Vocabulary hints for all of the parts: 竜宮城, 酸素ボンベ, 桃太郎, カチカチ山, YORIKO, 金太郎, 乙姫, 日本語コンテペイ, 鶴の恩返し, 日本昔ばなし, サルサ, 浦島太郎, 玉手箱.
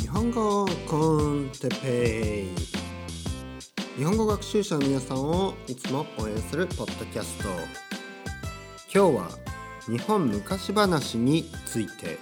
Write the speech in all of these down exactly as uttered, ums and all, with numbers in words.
日本語コンテペイ、日本語学習者の皆さんをいつも応援するポッドキャスト。今日は日本昔話について。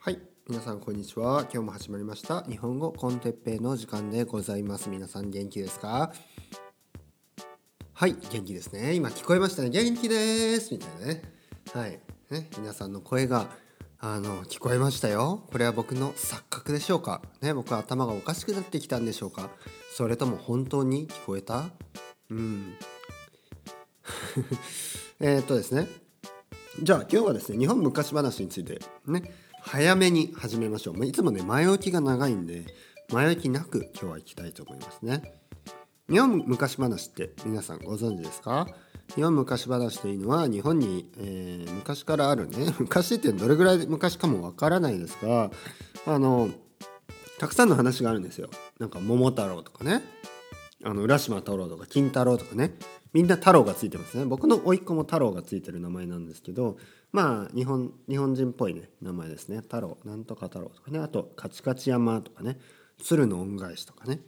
はい、皆さんこんにちは。今日も始まりました日本語コンテペイの時間でございます。皆さん元気ですか？はい、元気ですね。今聞こえましたね。元気ですみたいなね。はいね、皆さんの声があの聞こえましたよ。これは僕の錯覚でしょうか、ね、僕は頭がおかしくなってきたんでしょうか、それとも本当に聞こえた？うんえっとですねじゃあ今日はですね日本昔話についてね早めに始めましょう。いつもね前置きが長いんで前置きなく今日は行きたいと思いますね。日本昔話って皆さんご存知ですか？日本昔話というのは日本に、えー、昔からあるね昔ってどれぐらい昔かもわからないですがあのたくさんの話があるんですよ。なんか桃太郎とかねあの浦島太郎とか金太郎とかねみんな太郎がついてますね。僕の甥っ子も太郎がついてる名前なんですけどまあ日本、日本人っぽいね名前ですね。太郎なんとか太郎とかねあとカチカチ山とかね鶴の恩返しとかね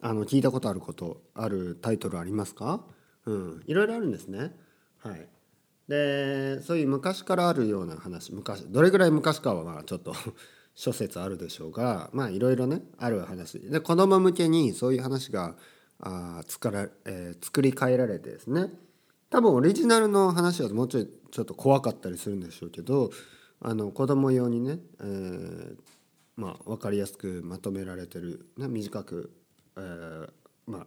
あの聞いたことあることあるタイトルありますか？うん、いろいろあるんですね。はい、でそういう昔からあるような話昔どれぐらい昔かはまあちょっと諸説あるでしょうがまあいろいろねある話で子ども向けにそういう話があ作ら、えー、作り変えられてですね多分オリジナルの話はもうちょいちょっと怖かったりするんでしょうけどあの子ども用にね、えーまあ、分かりやすくまとめられてる、ね、短くえーまあ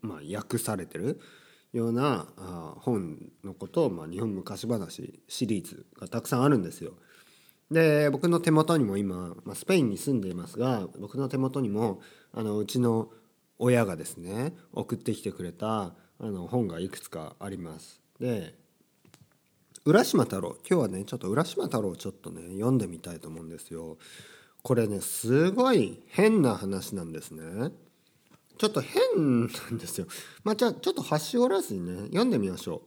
まあ、訳されてるようなあ本のことを、まあ、日本昔話シリーズがたくさんあるんですよ。で僕の手元にも今、まあ、スペインに住んでいますが僕の手元にもあのうちの親がですね送ってきてくれたあの本がいくつかあります。で浦島太郎今日はねちょっと浦島太郎をちょっとね読んでみたいと思うんですよ。これねすごい変な話なんですね。ちょっと変なんですよ。まあ、じゃあちょっと端折らずにね読んでみましょ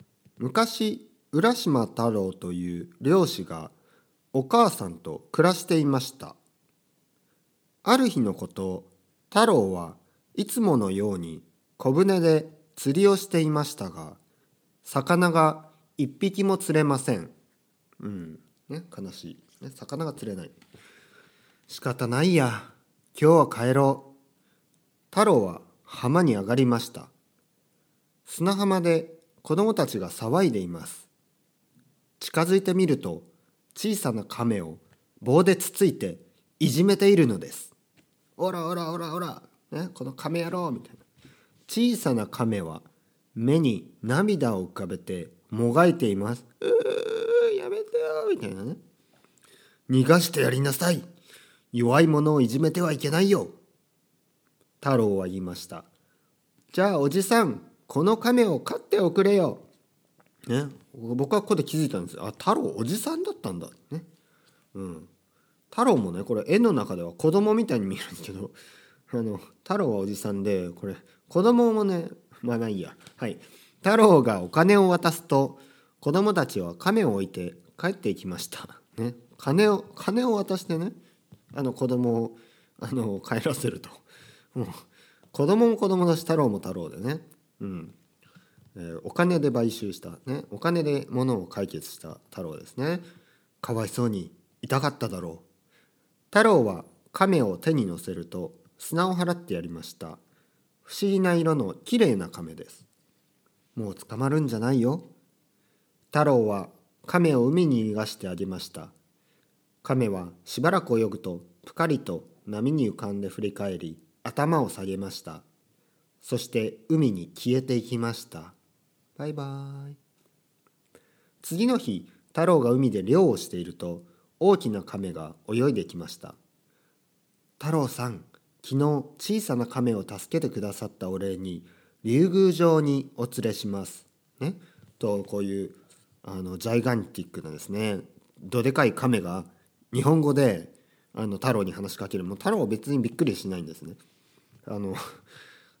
う。昔浦島太郎という漁師がお母さんと暮らしていました。ある日のこと、太郎はいつものように小舟で釣りをしていましたが魚が一匹も釣れません。うんね悲しい、ね、魚が釣れない。仕方ないや、今日は帰ろう。太郎は浜に上がりました。砂浜で子供たちが騒いでいます。近づいてみると、小さな亀を棒でつついていじめているのです。おらおらおらおら、ね、この亀野郎みたいな。小さな亀は目に涙を浮かべてもがいています。うー、やめてよみたいなね。逃がしてやりなさい。弱い者をいじめてはいけないよ。太郎は言いました。じゃあおじさん、この亀を飼っておくれよ。ね、僕はここで気づいたんです。あ、太郎おじさんだったんだ。ね、うん。太郎もね、これ絵の中では子供みたいに見えるんですけど、あの太郎はおじさんで、これ子供もね、まあないや。はい。太郎がお金を渡すと、子供たちは亀を置いて帰っていきました。ね、金を金を渡してね、あの子供をあの帰らせると。もう子供も子供だし太郎も太郎でね、うんえー、お金で買収した、ね、お金で物を解決した太郎ですね。かわいそうに痛かっただろう。太郎は亀を手に乗せると砂を払ってやりました。不思議な色のきれいな亀です。もう捕まるんじゃないよ。太郎は亀を海に逃がしてあげました。亀はしばらく泳ぐとぷかりと波に浮かんで振り返り頭を下げました。そして海に消えていきました。バイバイ。次の日、太郎が海で漁をしていると、大きな亀が泳いできました。太郎さん、昨日小さな亀を助けてくださったお礼に、竜宮城にお連れします。ね、とこういうあのジャイガンティックなですね、どでかい亀が日本語であの太郎に話しかける。もう太郎は別にびっくりしないんですね。あの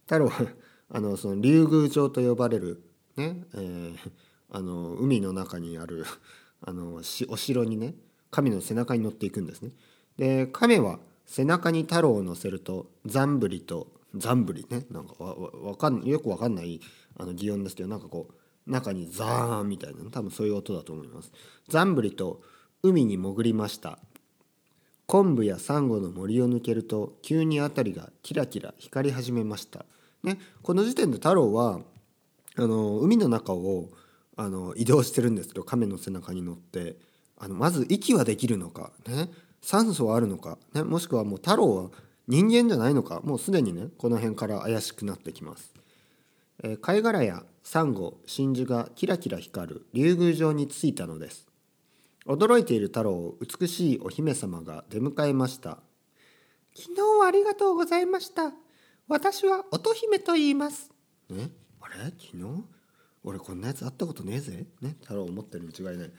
太郎はあのその竜宮城と呼ばれるね、えー、あの海の中にあるあのお城にね、亀の背中に乗っていくんですね。で、亀は背中に太郎を乗せるとザンブリとザンブリね、なんかわわかんよくわかんないあの擬音ですけど、なんかこう中にザーンみたいな、多分そういう音だと思います。ザンブリと海に潜りました。昆布やサンゴの森を抜けると急にあたりがキラキラ光り始めました。ね、この時点で太郎はあの海の中をあの移動してるんですけど、亀の背中に乗ってあのまず息はできるのか、ね、酸素はあるのか、ね、もしくはもう太郎は人間じゃないのか、もうすでにねこの辺から怪しくなってきます、えー、貝殻やサンゴ真珠がキラキラ光る竜宮城に着いたのです。驚いている太郎を美しいお姫様が出迎えました。昨日はありがとうございました。私は乙姫と言います、ね、あれ昨日俺こんなやつ会ったことねえぜ、ね、太郎思ってるに違いない。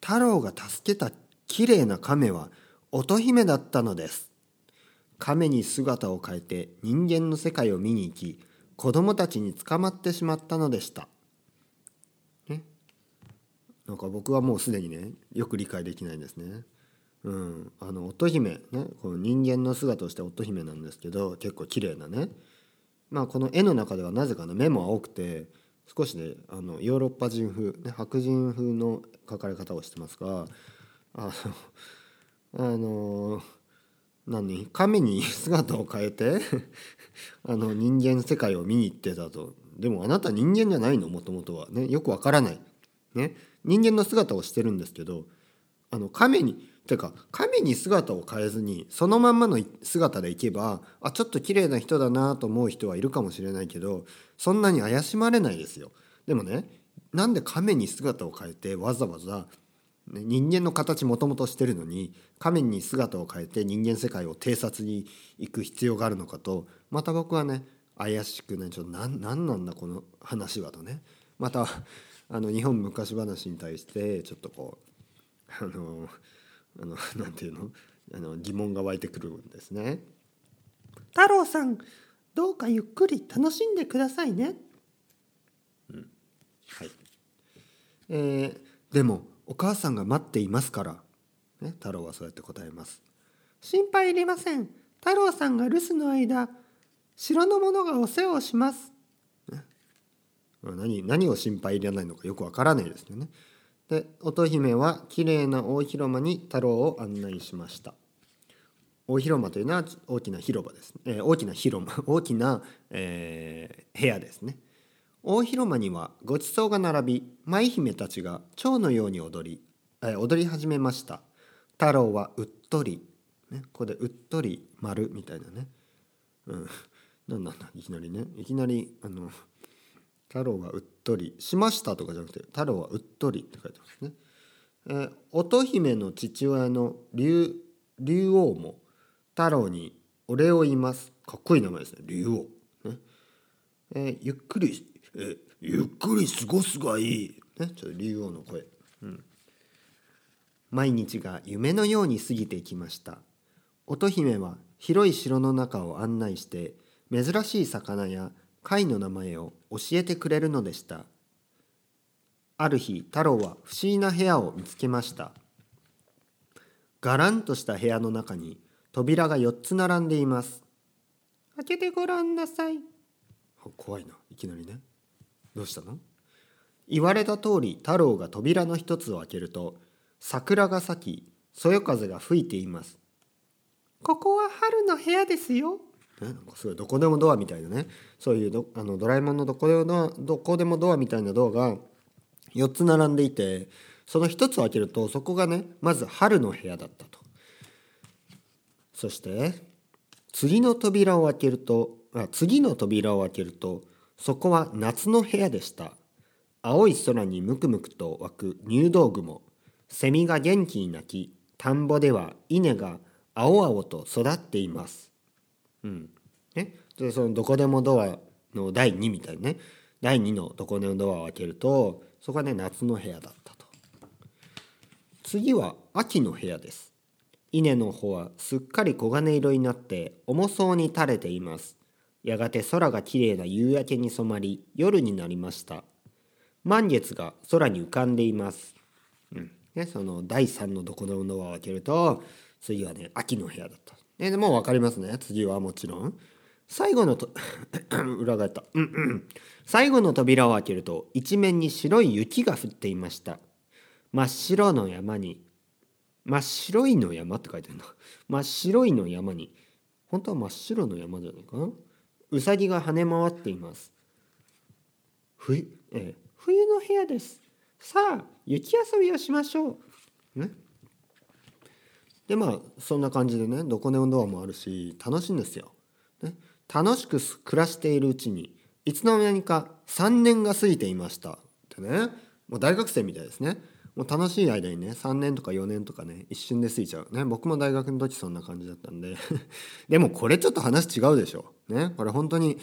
太郎が助けた綺麗な亀は乙姫だったのです。亀に姿を変えて人間の世界を見に行き、子供たちに捕まってしまったのでした、ね、なんか僕はもうすでにねよく理解できないんですね、うん、あの乙姫ね、この人間の姿をした乙姫なんですけど、結構綺麗なね、まあこの絵の中ではなぜかね目も青くて少しねあのヨーロッパ人風、ね、白人風の描かれ方をしてますが、あの、あのー、何亀に姿を変えてあの人間世界を見に行ってたと。でもあなた人間じゃないの、もともとはね、よくわからない、ね、人間の姿をしてるんですけど、あの亀にてか亀に姿を変えずにそのまんまの姿でいけば、あちょっと綺麗な人だなと思う人はいるかもしれないけど、そんなに怪しまれないですよ。でもね、なんで亀に姿を変えてわざわざ、ね、人間の形もともとしてるのに亀に姿を変えて人間世界を偵察に行く必要があるのかと、また僕はね怪しくね、ちょっと 何, 何なんだこの話はとね、またあの日本昔話に対してちょっとこうあのあのなんていうのあの疑問が湧いてくるんですね。太郎さんどうかゆっくり楽しんでくださいね、うん、はい、えー、でもお母さんが待っていますから、ね、太郎はそうやって答えます。心配いりません。太郎さんが留守の間城の者がお世話をします、ね、何, 何を心配いらないのかよくわからないですよね。で、乙姫はきれいな大広間に太郎を案内しました。大広間というのは大きな広場ですね。えー、大きな広間、大きな、えー、部屋ですね。大広間にはごちそうが並び、舞姫たちが蝶のように踊り、えー、踊り始めました。太郎はうっとり、ね、ここでうっとり丸みたいなね、うん、なんなんだいきなりね、いきなりあの。太郎はうっとりしましたとかじゃなくて、太郎はうっとりって書いてますね。えー、乙姫の父親の竜、竜王も太郎にお礼を言います。かっこいい名前ですね、竜王。ねえー、ゆっくり、えー、ゆっくり過ごすがいい。ね、ちょっと竜王の声、うん。毎日が夢のように過ぎていきました。乙姫は広い城の中を案内して、珍しい魚や貝の名前を教えてくれるのでした。ある日、太郎は不思議な部屋を見つけました。がらんとした部屋の中に扉がよっつ並んでいます。開けてごらんなさい。怖いな、いきなりね。どうしたの？言われた通り、太郎が扉の一つを開けると、桜が咲き、そよ風が吹いています。ここは春の部屋ですよ。ね、なんかすごいどこでもドアみたいなね、そういうどあのドラえもんのどこでもドア、どこでもドアみたいなドアがよっつ並んでいて、そのひとつを開けるとそこがねまず春の部屋だったと。そして次の扉を開けるとあ次の扉を開けるとそこは夏の部屋でした。青い空にむくむくと湧く入道雲、セミが元気に鳴き、田んぼでは稲が青々と育っています。うんね、でそのどこでもドアのだいにみたいなね、だいにのどこでもドアを開けるとそこはね夏の部屋だったと。次は秋の部屋です。稲の穂はすっかり黄金色になって重そうに垂れています。やがて空がきれいな夕焼けに染まり、夜になりました。満月が空に浮かんでいます、うん、ね、そのだいさんのどこのドアを開けると次はね秋の部屋だった、ね、でもう分かりますね。次はもちろん最後のと裏返った、うんうん、最後の扉を開けると一面に白い雪が降っていました。真っ白の山に真っ白いの山って書いてるんだ。真っ白いの山に、本当は真っ白の山じゃないかな。うさぎが跳ね回っています。冬、えー、冬の部屋です。さあ雪遊びをしましょう、ね、でまあそんな感じでねどこでもドアもあるし楽しいんですよ、ね、楽しく暮らしているうちにいつの間にかさんねんが過ぎていましたってね。もう大学生みたいですね。もう楽しい間にねさんねんとかよねんとかね一瞬で過ぎちゃうね。僕も大学の時そんな感じだったんででもこれちょっと話違うでしょ、ね、これ本当に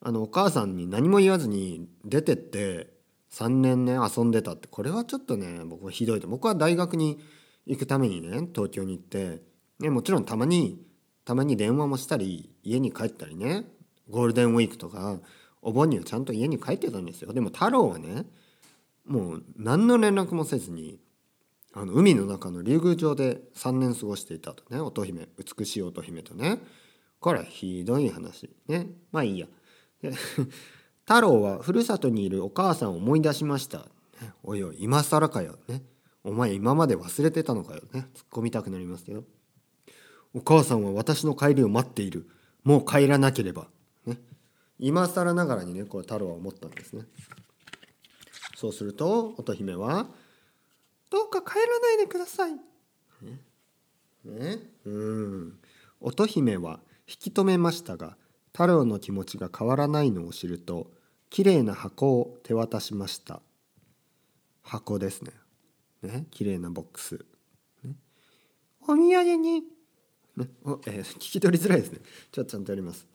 あのお母さんに何も言わずに出てってさんねんね遊んでたって、これはちょっとね僕はひどいと。僕は大学に行くためにね東京に行って、ね、もちろんたまにたまに電話もしたり家に帰ったりねゴールデンウィークとかお盆にはちゃんと家に帰ってたんですよ。でも太郎はねもう何の連絡もせずにあの海の中の竜宮城でさんねん過ごしていたとね。乙姫、美しい乙姫とね。これひどい話ね。まあいいや太郎はふるさとにいるお母さんを思い出しました、ね、おいおい今更かよ、ね、お前今まで忘れてたのかよ、ね、突っ込みたくなりますけど、お母さんは私の帰りを待っている、もう帰らなければ、ね、今更ながらにねこれ太郎は思ったんですね。そうすると乙姫はどうか帰らないでください、ねね、うん乙姫は引き止めましたが太郎の気持ちが変わらないのを知るときれいな箱を手渡しました。箱ですね、ね、きれいなボックス、ね、お土産に、ねおえー、聞き取りづらいですね。ちょっとちゃんとやります。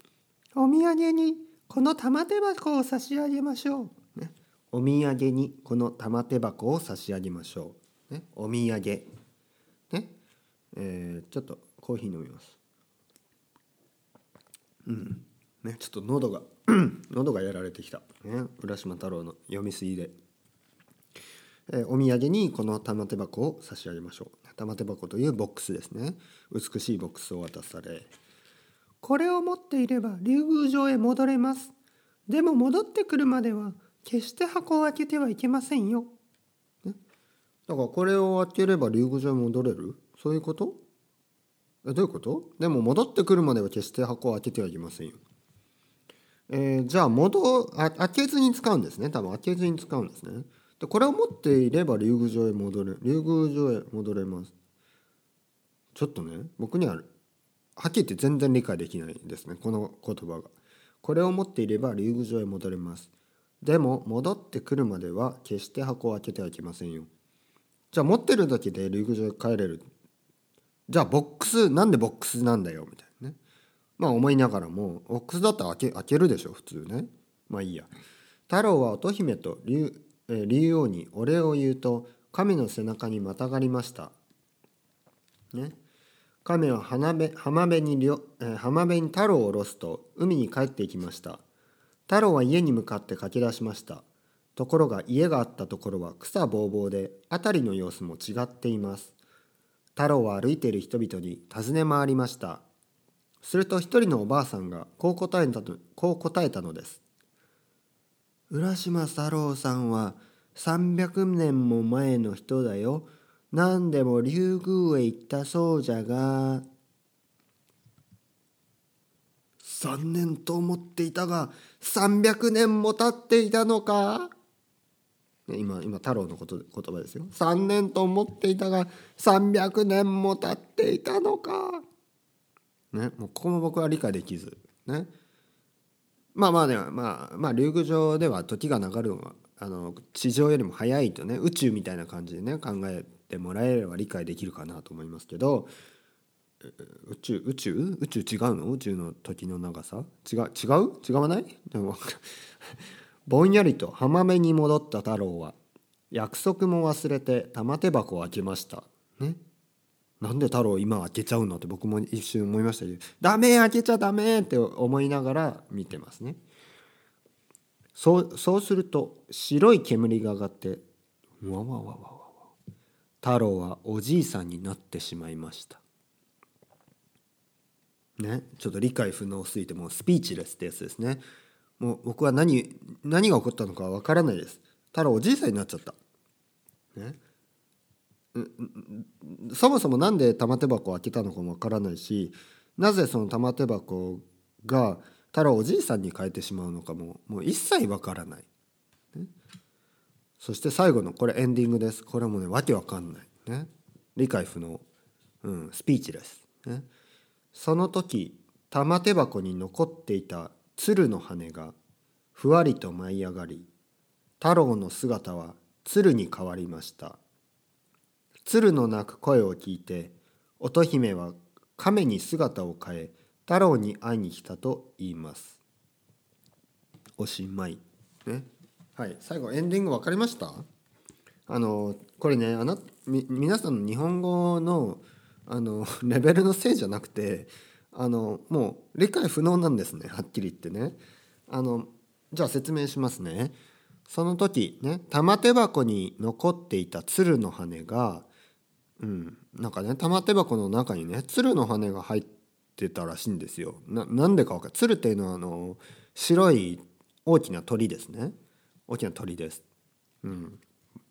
お土産にこの玉手箱を差し上げましょう、お土産にこの玉手箱を差し上げましょう、ね、お土産、ねえー、ちょっとコーヒー飲みます、うんね、ちょっと喉が喉がやられてきた、ね、浦島太郎の読みすぎで、えー、お土産にこの玉手箱を差し上げましょう。玉手箱というボックスですね。美しいボックスを渡され、これを持っていれば竜宮城へ戻れます。でも戻ってくるまでは決して箱を開けてはいけませんよ、ね、だからこれを開ければ竜宮城に戻れる、そういうこと？え、どういうこと？でも戻ってくるまでは決して箱を開けてはいけませんよ、えー、じゃあ戻あ開けずに使うんですね。多分開けずに使うんですね。でこれを持っていれば竜宮城へ戻れ竜宮城へ戻れます。ちょっとね僕にははっきり言って全然理解できないですねこの言葉が。これを持っていれば竜宮城へ戻れます。でも戻ってくるまでは決して箱を開けてはいけませんよ。じゃあ持ってるだけで陸上へ帰れる。じゃあボックスなんでボックスなんだよみたいなね。まあ思いながらもボックスだったら開け、開けるでしょ普通ね。まあいいや。太郎は乙姫と竜、え、竜王にお礼を言うと亀の背中にまたがりました。ね。亀は浜辺、浜辺にりょ、え、浜辺に太郎を下ろすと海に帰っていきました。太郎は家に向かって駆け出しました。ところが家があったところは草ぼうぼうで、辺りの様子も違っています。太郎は歩いている人々に尋ね回りました。すると一人のおばあさんがこう答えたの、こう答えたのです。浦島太郎さんはさんびゃくねんも前の人だよ。何でも竜宮へ行ったそうじゃが。さんねんと思っていたがさんびゃくねんも経っていたのか、ね、今今太郎のこと言葉ですよ。さんねんと思っていたがさんびゃくねんも経っていたのか、ね、もうここも僕は理解できず、ね、まあまあね、まあ、まあ竜宮城では時が流れるのはあの地上よりも早いとね宇宙みたいな感じでね考えてもらえれば理解できるかなと思いますけど、宇宙宇宙宇宙違うの？宇宙の時の長さ？違う違う？違わない？でもぼんやりと浜辺に戻った太郎は約束も忘れて玉手箱を開けました、ね、なんで太郎今開けちゃうのって僕も一瞬思いましたけど、ダメ開けちゃダメって思いながら見てますね。そう、そうすると白い煙が上がってわわわわわ太郎はおじいさんになってしまいました。ね、ちょっと理解不能すぎてもうスピーチレスってやつですね。もう僕は何何が起こったのかわからないです。太郎おじいさんになっちゃった。ね、そもそもなんで玉手箱を開けたのかもわからないし、なぜその玉手箱が太郎おじいさんに変えてしまうのかももう一切わからない、ね。そして最後のこれエンディングです。これもねわけわかんない、ね、理解不能、うん、スピーチです、ね。その時玉手箱に残っていた鶴の羽がふわりと舞い上がり、太郎の姿は鶴に変わりました。鶴の鳴く声を聞いて、乙姫は亀に姿を変え、太郎に会いに来たと言います。おしまい。ね。はい、最後エンディング分かりました？あのこれね、あなみ皆さんの日本語のあのレベルのせいじゃなくて、あのもう理解不能なんですね。はっきり言ってね。あのじゃあ説明しますね。その時ね、玉手箱に残っていた鶴の羽が、うん、なんかね玉手箱の中にね鶴の羽が入ってたらしいんですよ。 な, なんでか分かる。鶴っていうのはあの白い大きな鳥ですね。大きな鳥です、うん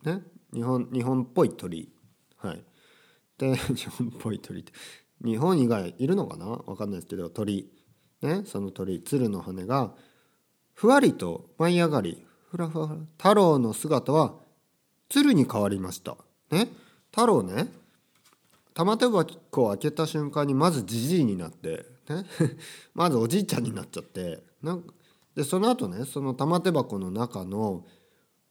ね、日本、日本っぽい鳥、はい、で日本っぽい鳥って日本以外いるのかな分かんないですけど鳥、ね、その鳥鶴の羽がふわりと舞い上がり、ふらふら太郎の姿は鶴に変わりました、ね、太郎ね玉手箱を開けた瞬間にまずじじいになって、ね、まずおじいちゃんになっちゃってなんかでその後ねその玉手箱の中 の,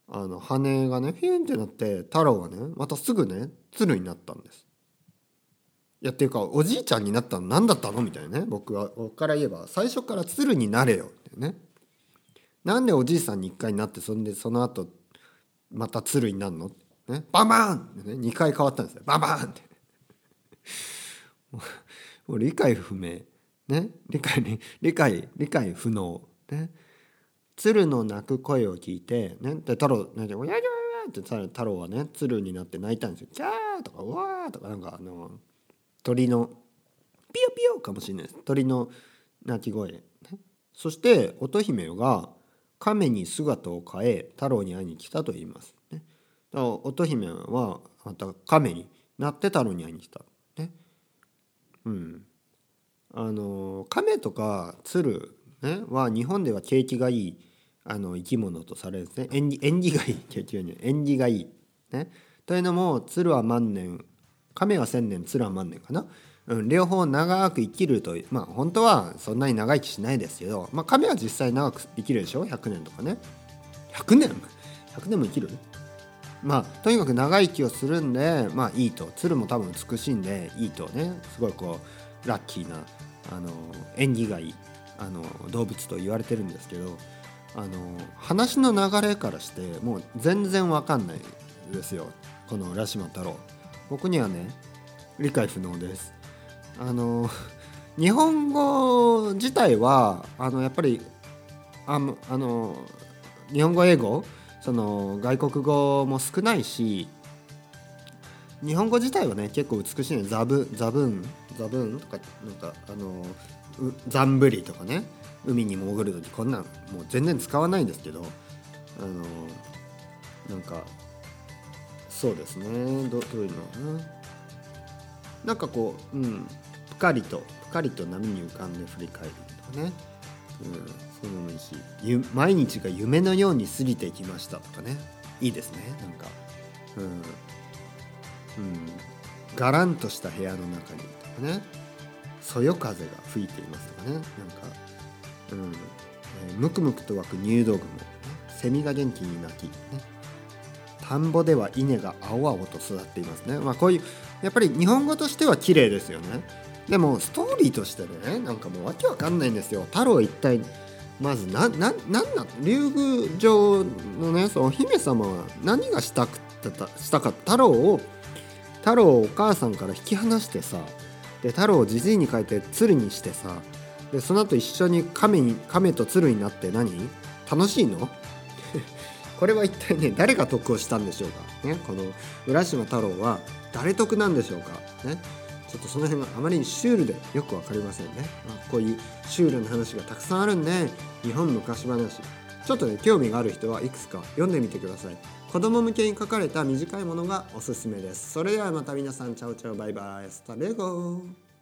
あの羽がねフィュンってなって太郎はねまたすぐね鶴になったんです。いやっていうかおじいちゃんになったの何だったのみたいなね、僕は僕から言えば最初から鶴になれよってね、なんでおじいさんにいっかいになってそんでその後また鶴になるの、ね、バンバンって、ね、にかい変わったんですよ。バンバンってもう、もう理解不明、ね、理解理解理解不能、ね、鶴の鳴く声を聞いて、ね、で太郎なんておやじおやじって太郎はね鶴になって泣いたんですよ。キャーとかうわーとかなんかあの鳥のピヨピヨかもしれないです。鳥の鳴き声、ね、そして乙姫が亀に姿を変え太郎に会いに来たと言います、ね、だから乙姫はまた亀になって太郎に会いに来た、ね、うん、あの亀とか鶴、ね、は日本では景気がいいあの生き物とされるんですね。縁起、縁起がいい景気がいい縁起がいい、ね、というのも鶴は万年亀は千年鶴は万年かな、うん、両方長く生きるという、まあ本当はそんなに長生きしないですけど、まあ、亀は実際長く生きるでしょひゃくねんとかねひゃくねんひゃくねんも生きる、まあとにかく長生きをするんでまあいいと、鶴も多分美しいんでいいとね、すごいこうラッキーなあの縁起がいいあの動物と言われてるんですけど、あの話の流れからしてもう全然わかんないですよこの浦島太郎。僕にはね理解不能です。あの日本語自体はあのやっぱりああの日本語英語その外国語も少ないし日本語自体はね結構美しいね。ザブザブンザブンとかなんかあのザンブリとかね海に潜るときこんなんもう全然使わないんですけど、あのなんかそうですね ど, どういうのかななんかこう、うん、ぷかりとぷかりと波に浮かんで振り返るとかね、うん、そういうのもいいし、毎日が夢のように過ぎていきましたとかね、いいですねなんか、うんうん、がらんとした部屋の中にとかね、そよ風が吹いていますとかね、なんか、うんえー、むくむくと湧く入道雲、ね、セミが元気に鳴き、ね、田んぼでは稲が青々と育っていますね。まあこういうやっぱり日本語としては綺麗ですよね。でもストーリーとしてねなんかもうわけわかんないんですよ。太郎一体まずなななんな竜宮城のねその姫様は何がしたくったしたか太郎を太郎をお母さんから引き離してさ。で太郎をじじいに変えて鶴にしてさ、でその後一緒に 亀, に亀と鶴になって何楽しいのこれは一体ね誰が得をしたんでしょうか、ね、この浦島太郎は誰得なんでしょうか、ね、ちょっとその辺があまりにシュールでよくわかりませんね。こういうシュールな話がたくさんあるんで、日本昔話ちょっとね興味がある人はいくつか読んでみてください。子供向けに書かれた短いものがおすすめです。それではまた皆さん、チャオチャオ、バイバイ、スタレゴー。